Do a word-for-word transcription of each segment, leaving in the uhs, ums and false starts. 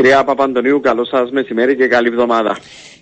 Κυρία Παπαντονίου, καλό σας μεσημέρι και καλή εβδομάδα.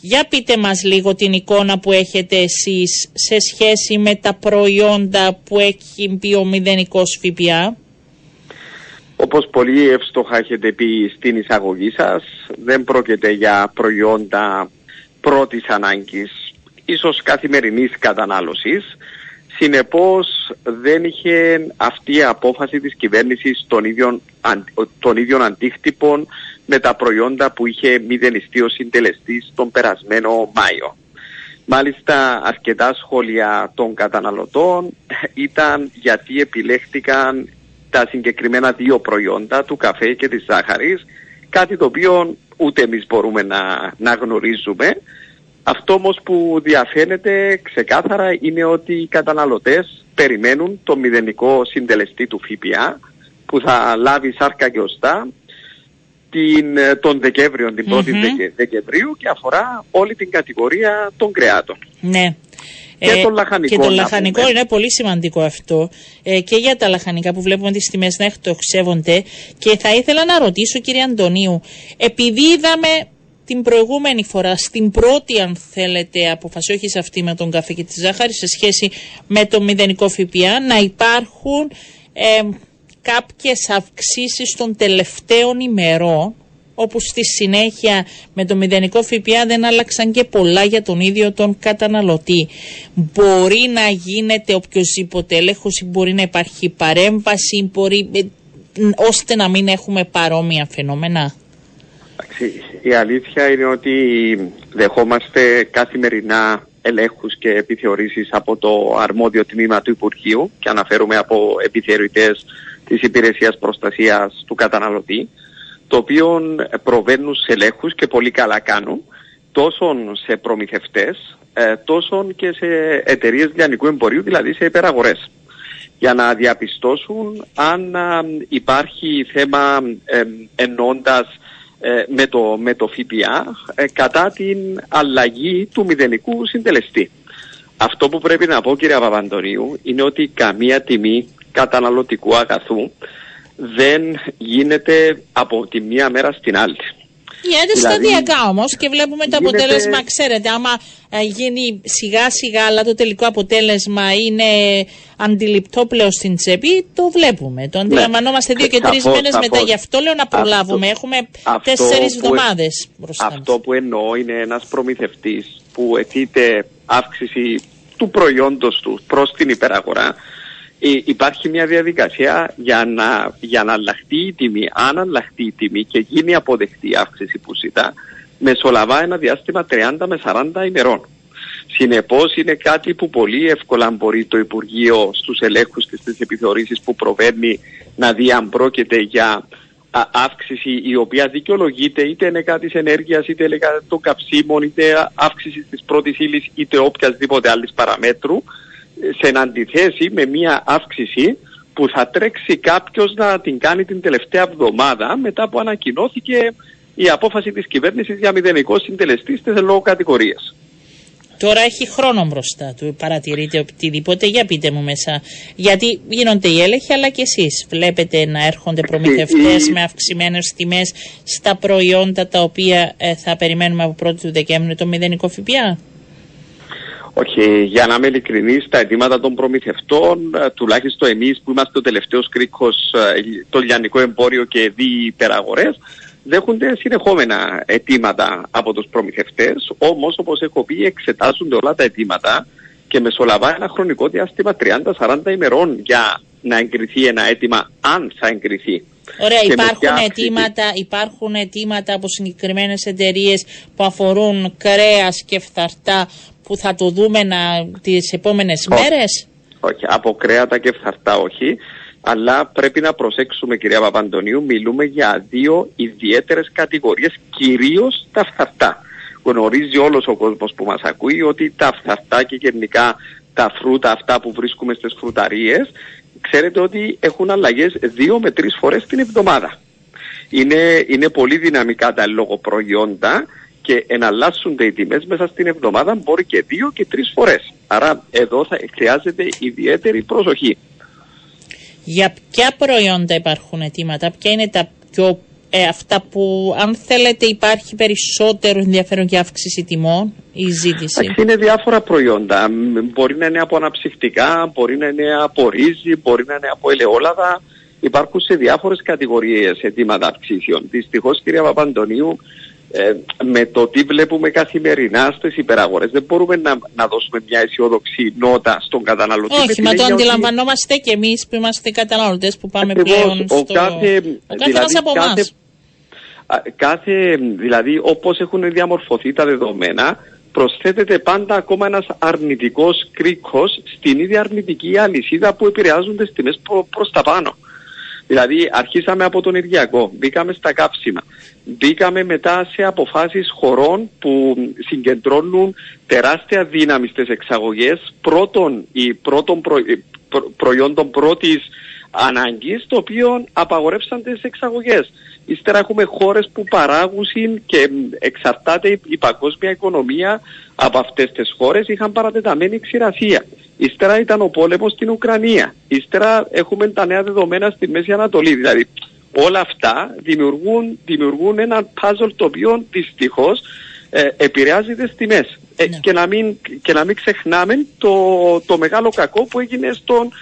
Για πείτε μας λίγο την εικόνα που έχετε εσείς σε σχέση με τα προϊόντα που έχει πει ο μηδενικός ΦΠΑ. Όπως πολύ εύστοχα έχετε πει στην εισαγωγή σας, δεν πρόκειται για προϊόντα πρώτης ανάγκης, ίσως καθημερινής κατανάλωσης. Συνεπώς δεν είχε αυτή η απόφαση της κυβέρνησης των ίδιων, των ίδιων αντίκτυπων με τα προϊόντα που είχε μηδενιστεί ο συντελεστής τον περασμένο Μάιο. Μάλιστα αρκετά σχόλια των καταναλωτών ήταν γιατί επιλέχτηκαν τα συγκεκριμένα δύο προϊόντα, του καφέ και της ζάχαρης, κάτι το οποίο ούτε εμείς μπορούμε να, να γνωρίζουμε. Αυτό όμως που διαφαίνεται ξεκάθαρα είναι ότι οι καταναλωτές περιμένουν το μηδενικό συντελεστή του ΦΠΑ που θα λάβει σάρκα και οστά την, τον Δεκέμβριο, την πρώτη mm-hmm. Δεκεμβρίου, και αφορά όλη την κατηγορία των κρεάτων. Ναι. Και ε, το λαχανικό, και το λαχανικό είναι πολύ σημαντικό αυτό, ε, και για τα λαχανικά που βλέπουμε τις τιμές να εκτοξεύονται. Και θα ήθελα να ρωτήσω, κύριε Αντωνίου, επειδή είδαμε την προηγούμενη φορά, στην πρώτη αν θέλετε απόφαση, όχι σε αυτή με τον καφέ και τη ζάχαρη, σε σχέση με το μηδενικό ΦΠΑ, να υπάρχουν ε, κάποιες αυξήσεις των τελευταίων ημερών, όπου στη συνέχεια με το μηδενικό ΦΠΑ δεν άλλαξαν και πολλά για τον ίδιο τον καταναλωτή. Μπορεί να γίνεται οποιοσδήποτε έλεγχος, μπορεί να υπάρχει παρέμβαση, μπορεί, ε, ώστε να μην έχουμε παρόμοια φαινόμενα. Η αλήθεια είναι ότι δεχόμαστε καθημερινά ελέγχους και επιθεωρήσεις από το αρμόδιο τμήμα του Υπουργείου, και αναφέρομαι από επιθεωρητές της Υπηρεσίας Προστασίας του Καταναλωτή, το οποίο προβαίνουν σε ελέγχους και πολύ καλά κάνουν, τόσο σε προμηθευτές, τόσο και σε εταιρείες λιανικού εμπορίου, δηλαδή σε υπεραγορές, για να διαπιστώσουν αν υπάρχει θέμα ενώντας με το, με το ΦΠΑ κατά την αλλαγή του μηδενικού συντελεστή. Αυτό που πρέπει να πω, κύριε Παπαντονίου, είναι ότι καμία τιμή καταναλωτικού αγαθού δεν γίνεται από τη μία μέρα στην άλλη. Γίνεται δηλαδή σταδιακά όμως, και βλέπουμε το γίνεται αποτέλεσμα, ξέρετε, άμα ε, γίνει σιγά σιγά, αλλά το τελικό αποτέλεσμα είναι αντιληπτό πλέον στην τσέπη, το βλέπουμε. Το αντιλαμβανόμαστε, ναι, δύο και τρεις μήνες μετά. Γι' αυτό λέω να προλάβουμε. Αυτό, Έχουμε αυτό τέσσερις εβδομάδες μπροστά. Αυτό που εννοώ είναι ένας προμηθευτής που αιτείται αύξηση του προϊόντος του προς την υπεραγορά. Υπάρχει μια διαδικασία για να, για να αλλάχτεί η τιμή. Αν αλλάχτεί η τιμή και γίνει αποδεκτή η αύξηση που ζητά, μεσολαβά ένα διάστημα τριάντα με σαράντα ημερών. Συνεπώς είναι κάτι που πολύ εύκολα μπορεί το Υπουργείο στους ελέγχους και στις επιθεωρήσεις που προβαίνει να δει αν πρόκειται για αύξηση η οποία δικαιολογείται, είτε είναι κάτι της ενέργειας, είτε είναι κάτι των καυσίμων, είτε αύξηση της πρώτης ύλης, είτε οποιασδήποτε άλλης παραμέτρου, σε αντιθέση με μια αύξηση που θα τρέξει κάποιος να την κάνει την τελευταία εβδομάδα μετά που ανακοινώθηκε η απόφαση της κυβέρνησης για μηδενικό συντελεστή στις λόγω κατηγορίες. Τώρα έχει χρόνο μπροστά του, παρατηρείτε οτιδήποτε, για πείτε μου μέσα. Γιατί γίνονται οι έλεγχοι, αλλά και εσείς βλέπετε να έρχονται προμηθευτές με αυξημένες τιμές στα προϊόντα τα οποία ε, θα περιμένουμε από πρώτη του Δεκέμβρη το μηδενικό ΦΠΑ. Όχι, για να είμαι ειλικρινής, τα αιτήματα των προμηθευτών, τουλάχιστον εμείς που είμαστε ο τελευταίος κρίκος, το λιανικό εμπόριο και δύο υπεραγορές, δέχονται συνεχόμενα αιτήματα από τους προμηθευτές. Όμως, όπως έχω πει, εξετάζονται όλα τα αιτήματα και μεσολαβά ένα χρονικό διάστημα τριάντα με σαράντα ημερών για να εγκριθεί ένα αίτημα, αν θα εγκριθεί. Ωραία, υπάρχουν αιτήματα, υπάρχουν αιτήματα από συγκεκριμένες εταιρείες που αφορούν κρέας και φθαρτά, που θα το δούμε να, τις επόμενες Ό, μέρες. Όχι, από κρέατα και φθαρτά όχι, αλλά πρέπει να προσέξουμε, κυρία Παπαντονίου, μιλούμε για δύο ιδιαίτερες κατηγορίες, κυρίως τα φθαρτά. Γνωρίζει όλος ο κόσμος που μας ακούει ότι τα φθαρτά και γενικά τα φρούτα αυτά που βρίσκουμε στις φρουταρίες, ξέρετε ότι έχουν αλλαγές δύο με τρεις φορές την εβδομάδα. Είναι, είναι πολύ δυναμικά τα λόγω προϊόντα και εναλλάσσονται οι τιμές μέσα στην εβδομάδα, μπορεί και δύο και τρεις φορές. Άρα εδώ θα χρειάζεται ιδιαίτερη προσοχή. Για ποια προϊόντα υπάρχουν αιτήματα, ποια είναι τα πιο ε, αυτά που, αν θέλετε, υπάρχει περισσότερο ενδιαφέρον για αύξηση τιμών ή ζήτηση? Είναι διάφορα προϊόντα. Μπορεί να είναι από αναψυκτικά, μπορεί να είναι από ρύζι, μπορεί να είναι από ελαιόλαδα. Υπάρχουν σε διάφορες κατηγορίες αιτήματα αυξήσεων. Δυστυχώς, κυρία Παπαντονίου, ε, με το τι βλέπουμε καθημερινά στις υπεραγορές, δεν μπορούμε να, να δώσουμε μια αισιοδοξή νότα στον καταναλωτή. Όχι, μα το αντιλαμβανόμαστε ότι... και εμείς που είμαστε καταναλωτές που πάμε ακριβώς, πλέον στο... Ο κάθε, ο κάθε δηλαδή, από κάθε, κάθε, δηλαδή, όπως έχουν διαμορφωθεί τα δεδομένα, προσθέτεται πάντα ακόμα ένας αρνητικός κρίκος στην ίδια αρνητική αλυσίδα που επηρεάζονται στις τιμές προ, προς τα πάνω. Δηλαδή αρχίσαμε από τον ενεργειακό, μπήκαμε στα καύσιμα, μπήκαμε μετά σε αποφάσεις χωρών που συγκεντρώνουν τεράστια δύναμη στις εξαγωγές πρώτων ή πρώτων προ, προ, προϊόντων πρώτης ανάγκης, το οποίο απαγορεύσαν τις εξαγωγές. Ύστερα έχουμε χώρες που παράγουσιν και εξαρτάται η παγκόσμια οικονομία από αυτές τις χώρες, είχαν παρατεταμένη ξηρασία. Ύστερα ήταν ο πόλεμος στην Ουκρανία. Ύστερα έχουμε τα νέα δεδομένα στη Μέση Ανατολή. Δηλαδή όλα αυτά δημιουργούν, δημιουργούν ένα puzzle το οποίο δυστυχώς ε, επηρεάζει τις τιμές. Ε, ναι. και, να μην, και να μην ξεχνάμε το, το μεγάλο κακό που έγινε στον...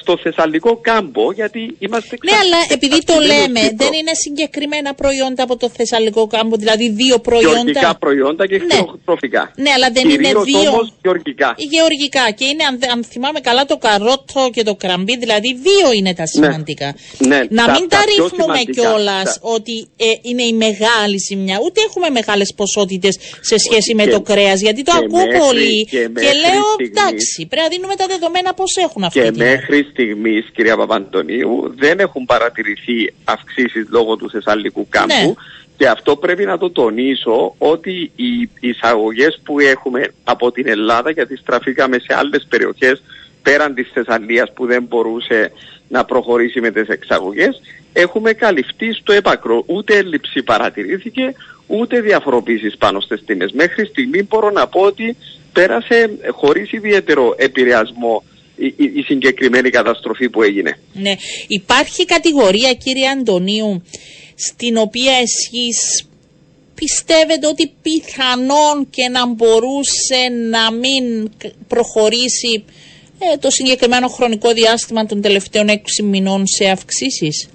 στο Θεσσαλικό κάμπο, γιατί είμαστε... Ναι, ξα... αλλά επειδή το λέμε, τύπο. Δεν είναι συγκεκριμένα προϊόντα από το Θεσσαλικό κάμπο, δηλαδή δύο προϊόντα... Γεωργικά προϊόντα και χειροτροφικά. Ναι. ναι, αλλά δεν Κυρίως είναι δύο... Όμως, γεωργικά. γεωργικά. Και είναι, αν, αν θυμάμαι καλά, το καρότο και το κραμπί, δηλαδή δύο είναι τα σημαντικά. Ναι. Ναι, να τα, μην τα, τα ρίχνουμε κιόλας τα... ότι ε, είναι η μεγάλη ζημιά, ούτε έχουμε μεγάλες ποσότητες σε σχέση και, με το κρέας, γιατί το ακούω μέχρι, πολύ και, και λέω, εντάξει, πρέπει να δίνουμε τα δεδομένα πώς έχουν αυτή τη. Μέχρι στιγμής, κυρία Παπαντονίου, δεν έχουν παρατηρηθεί αυξήσεις λόγω του Θεσσαλικού κάμπου. Ναι. Και αυτό πρέπει να το τονίσω, ότι οι εισαγωγές που έχουμε από την Ελλάδα, γιατί στραφήκαμε σε άλλες περιοχές πέραν της Θεσσαλίας που δεν μπορούσε να προχωρήσει με τις εξαγωγές, έχουμε καλυφθεί στο έπακρο. Ούτε έλλειψη παρατηρήθηκε, ούτε διαφοροποίησης πάνω στις τιμές. Μέχρι στιγμή μπορώ να πω ότι πέρασε χωρίς ιδιαίτερο επηρεασμό Η, η συγκεκριμένη καταστροφή που έγινε. Ναι. Υπάρχει κατηγορία, κύριε Αντωνίου, στην οποία εσείς πιστεύετε ότι πιθανόν και να μπορούσε να μην προχωρήσει ε, το συγκεκριμένο χρονικό διάστημα των τελευταίων έξι μηνών σε αυξήσεις?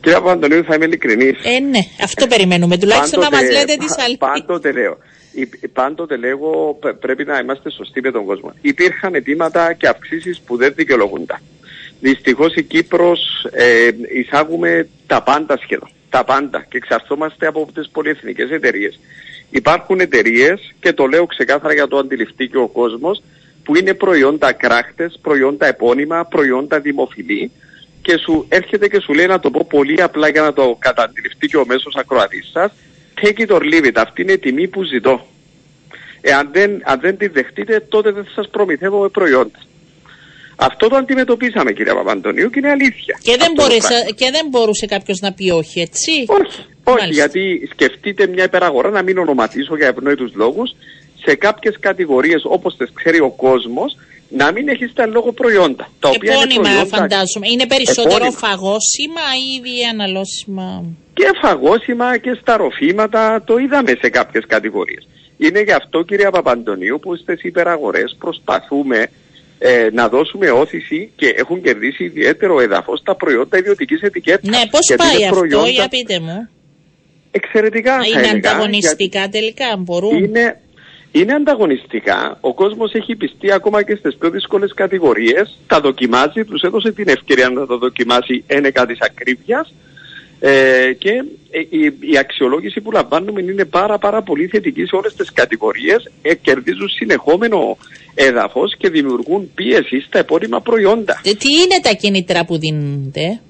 Κύριε Παπαντονίου, θα είμαι ειλικρινής. Ε, ναι, αυτό περιμένουμε. Τουλάχιστον πάντοτε, να μας λέτε τις αλήθειες. Πάντοτε λέω. Πάντοτε λέγω πρέπει να είμαστε σωστοί με τον κόσμο. Υπήρχαν αιτήματα και αυξήσεις που δεν δικαιολογούνταν. Δυστυχώς η Κύπρος ε, εισάγουμε τα πάντα σχεδόν. Τα πάντα. Και εξαρτώμαστε από τις πολυεθνικές εταιρείες. Υπάρχουν εταιρείες, και το λέω ξεκάθαρα για το αντιληφθεί και ο κόσμος, που είναι προϊόντα κράχτες, προϊόντα επώνυμα, προϊόντα δημοφιλή. Και σου έρχεται και σου λέει, να το πω πολύ απλά για να το καταντιληφθεί και ο μέσος ακροατής σας, take it or leave it, αυτή είναι η τιμή που ζητώ. Εάν δεν, αν δεν τη δεχτείτε, τότε δεν θα σας προμηθεύω με προϊόντα. Αυτό το αντιμετωπίσαμε, κύριε Παπαντονίου, και είναι αλήθεια. Και δεν, μπορούσε, και δεν μπορούσε κάποιος να πει όχι, έτσι? Όχι, όχι, γιατί σκεφτείτε μια υπεραγορά, να μην ονοματίσω για ευνόητους λόγους, σε κάποιες κατηγορίες όπως τις ξέρει ο κόσμος, να μην έχει τα λόγω προϊόντα. Τα οποία επώνυμα, είναι προϊόντα, φαντάζομαι. Είναι περισσότερο επώνυμα. Φαγόσιμα ή διαναλώσιμα? Και φαγόσιμα και στα ροφήματα, το είδαμε σε κάποιες κατηγορίες. Είναι γι' αυτό, κυρία Παπαντονίου, που στις υπεραγορές προσπαθούμε ε, να δώσουμε όθηση και έχουν κερδίσει ιδιαίτερο έδαφος τα προϊόντα ιδιωτικής ετικέτας. Ναι, πώς γιατί πάει αυτό, προϊόντα... για πείτε μου. Εξαιρετικά. Είναι έλεγα, ανταγωνιστικά γιατί... τελικά, μπορούν. Είναι... Είναι ανταγωνιστικά, ο κόσμος έχει πιστεί ακόμα και στις πιο δύσκολες κατηγορίες, τα δοκιμάζει, τους έδωσε την ευκαιρία να τα δοκιμάσει ένεκα της ακρίβειας ε, και η, η αξιολόγηση που λαμβάνουμε είναι πάρα πάρα πολύ θετική σε όλες τις κατηγορίες, ε, κερδίζουν συνεχόμενο έδαφος και δημιουργούν πίεση στα επώνυμα προϊόντα. Τι είναι τα κίνητρα που δίνονται?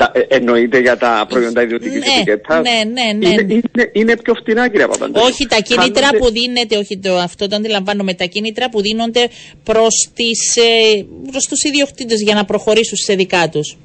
Τα, ε, εννοείται για τα προϊόντα ιδιωτικής ετικέτας. Ναι, ναι, ναι. Είναι, είναι, είναι πιο φτηνά, κυρία Παπαντώνη. Όχι, τα κίνητρα Χάνονται... που δίνεται, όχι το, αυτό το αντιλαμβάνομαι, τα κίνητρα που δίνονται προς, τις, προς τους ιδιοκτήτες για να προχωρήσουν σε δικά τους.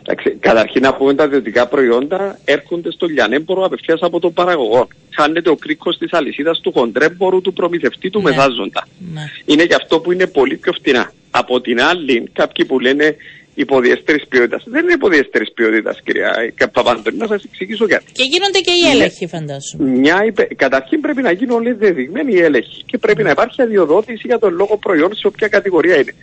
Εντάξει, καταρχήν να πούμε τα ιδιωτικά προϊόντα έρχονται στο λιανέμπορο απευθείας από τον παραγωγό. Χάνεται ο κρίκος της αλυσίδας του χοντρέμπορου, του προμηθευτή, του ναι. μεθάζοντα. Ναι. Είναι γι' αυτό που είναι πολύ πιο φτηνά. Από την άλλη, κάποιοι που λένε υποδιαιστέρης ποιότητας. Δεν είναι υποδιαιστέρης ποιότητας, κυρία Παπαντώνη, να σας εξηγήσω γιατί. Και γίνονται και οι έλεγχοι, φαντάζομαι. Μια υπε... Καταρχήν πρέπει να γίνουν όλοι δεδειγμένοι οι έλεγχοι και πρέπει mm. να υπάρχει αδειοδότηση για τον λόγο προϊόν σε όποια κατηγορία είναι.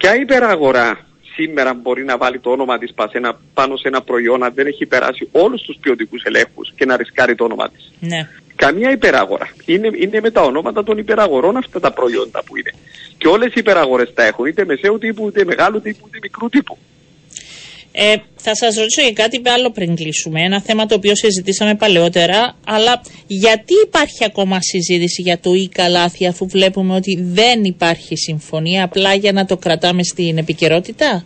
Ποια υπεραγορά σήμερα μπορεί να βάλει το όνομα της Πασένα πάνω σε ένα προϊόν αν δεν έχει περάσει όλους τους ποιοτικούς ελέγχους και να ρισκάρει το όνομα της? Ναι. Καμία υπεραγορά. Είναι, είναι με τα ονόματα των υπεραγορών αυτά τα προϊόντα που είναι. Και όλες οι υπεραγορές τα έχουν, είτε μεσαίου τύπου, είτε μεγάλου τύπου, είτε μικρού τύπου. Ε, θα σας ρωτήσω για κάτι άλλο πριν κλείσουμε. Ένα θέμα το οποίο συζητήσαμε παλαιότερα, αλλά γιατί υπάρχει ακόμα συζήτηση για το ΙΚΑ ΛΑΘΗ, αφού βλέπουμε ότι δεν υπάρχει συμφωνία, απλά για να το κρατάμε στην επικαιρότητα?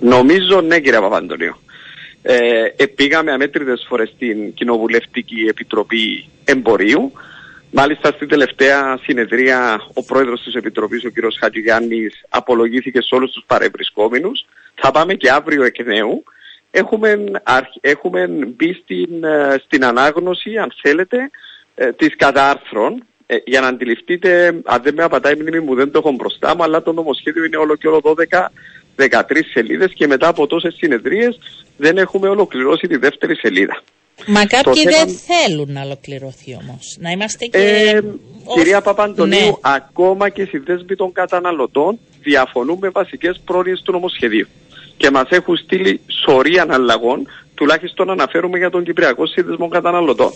Νομίζω ναι, κύριε Παπαντωνίου. Ε, πήγαμε αμέτρητες φορές στην Κοινοβουλευτική Επιτροπή Εμπορίου. Μάλιστα στην τελευταία συνεδρία ο πρόεδρος της Επιτροπής, ο κ. Χατζηγιάννης, απολογήθηκε σε όλους τους παρευρισκόμενους. Θα πάμε και αύριο εκ νέου. Έχουμε, αρχ... Έχουμε μπει στην, στην ανάγνωση, αν θέλετε, ε, της κατάρθρων. Ε, για να αντιληφθείτε, αν δεν με απατάει η μνήμη μου, δεν το έχω μπροστά μου, αλλά το νομοσχέδιο είναι όλο και όλο δώδεκα δεκατρείς σελίδες και μετά από τόσες συνεδρίες δεν έχουμε ολοκληρώσει τη δεύτερη σελίδα. Μα κάποιοι θέμα... δεν θέλουν να ολοκληρωθεί όμως. Να είμαστε και... Ε, ως... Κυρία Παπαντωνίου, ναι. Ακόμα και συνδέσμοι των καταναλωτών διαφωνούν με βασικές πρόνοιες του νομοσχεδίου. Και μας έχουν στείλει σωρία αναλλαγών, τουλάχιστον αναφέρουμε για τον Κυπριακό Σύνδεσμο Καταναλωτών.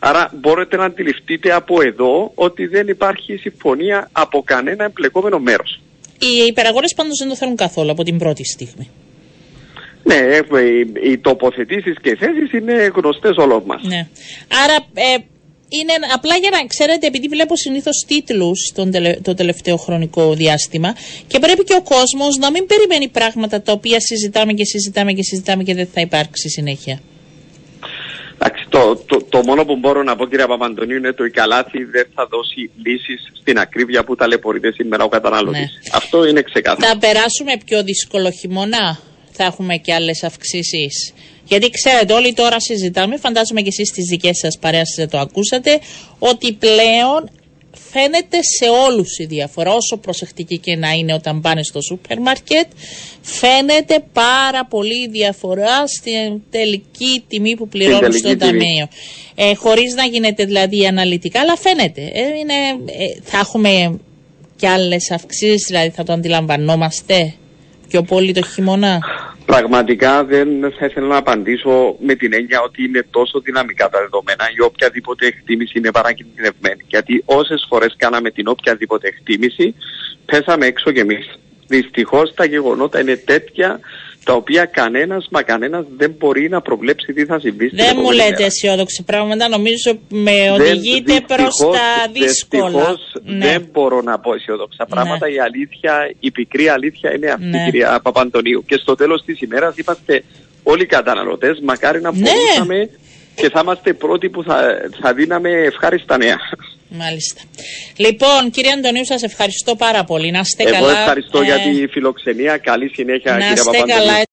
Άρα μπορείτε να αντιληφθείτε από εδώ ότι δεν υπάρχει συμφωνία από κανένα εμπλεκόμενο μέρος. Οι υπεραγορές πάντως δεν το θέλουν καθόλου από την πρώτη στιγμή. Ναι, οι τοποθετήσεις και οι θέσεις είναι γνωστές όλων μας. Ναι. Άρα, ε, είναι απλά για να ξέρετε, επειδή βλέπω συνήθως τίτλους τον τελε, το τελευταίο χρονικό διάστημα και πρέπει και ο κόσμος να μην περιμένει πράγματα τα οποία συζητάμε και συζητάμε και συζητάμε και δεν θα υπάρξει συνέχεια. Εντάξει, το, το, το μόνο που μπορώ να πω, κυρία Παπαντωνίου, είναι ότι το ΙΚΑ ΛΑΘΗ δεν θα δώσει λύσεις στην ακρίβεια που ταλαιπωρείται σήμερα ο καταναλωτής. Ναι. Αυτό είναι ξεκάθαρο. Θα περάσουμε πιο δύσκολο χειμώνα. Θα έχουμε και άλλες αυξήσεις? Γιατί ξέρετε, όλοι τώρα συζητάμε, φαντάζομαι και εσείς στις δικές σας παρέασεις δεν το ακούσατε, ότι πλέον φαίνεται σε όλους η διαφορά, όσο προσεκτική και να είναι όταν πάνε στο σούπερ μάρκετ, φαίνεται πάρα πολύ η διαφορά στην τελική τιμή που πληρώνει στο ταμείο. Ε, χωρίς να γίνεται δηλαδή αναλυτικά, αλλά φαίνεται. Ε, είναι, ε, θα έχουμε και άλλες αυξήσεις, δηλαδή θα το αντιλαμβανόμαστε πιο πολύ το χειμώνα? Πραγματικά δεν θα ήθελα να απαντήσω με την έννοια ότι είναι τόσο δυναμικά τα δεδομένα ή οποιαδήποτε εκτίμηση είναι παρακινδυνευμένη. Γιατί όσες φορές κάναμε την οποιαδήποτε εκτίμηση, πέσαμε έξω κι εμείς. Δυστυχώς τα γεγονότα είναι τέτοια τα οποία κανένας μα κανένας δεν μπορεί να προβλέψει τι θα συμβεί. Δεν μου λέτε αισιόδοξη πράγματα, νομίζω με οδηγείτε δεν, προς δυστυχώς, τα δύσκολα. Ναι. Δεν μπορώ να πω αισιόδοξα πράγματα. Ναι. Η αλήθεια, η πικρή αλήθεια είναι αυτή, ναι, κυρία Παπαντωνίου. Και στο τέλος της ημέρας είμαστε όλοι καταναλωτές, μακάρι να μπορούσαμε, ναι, και θα είμαστε πρώτοι που θα, θα δίναμε ευχάριστα νέα. Μάλιστα. Λοιπόν, κύριε Αντωνίου, σας ευχαριστώ πάρα πολύ. Να είστε καλά. Εγώ ευχαριστώ ε... για τη φιλοξενία. Καλή συνέχεια, κύριε Παπαντωνίου.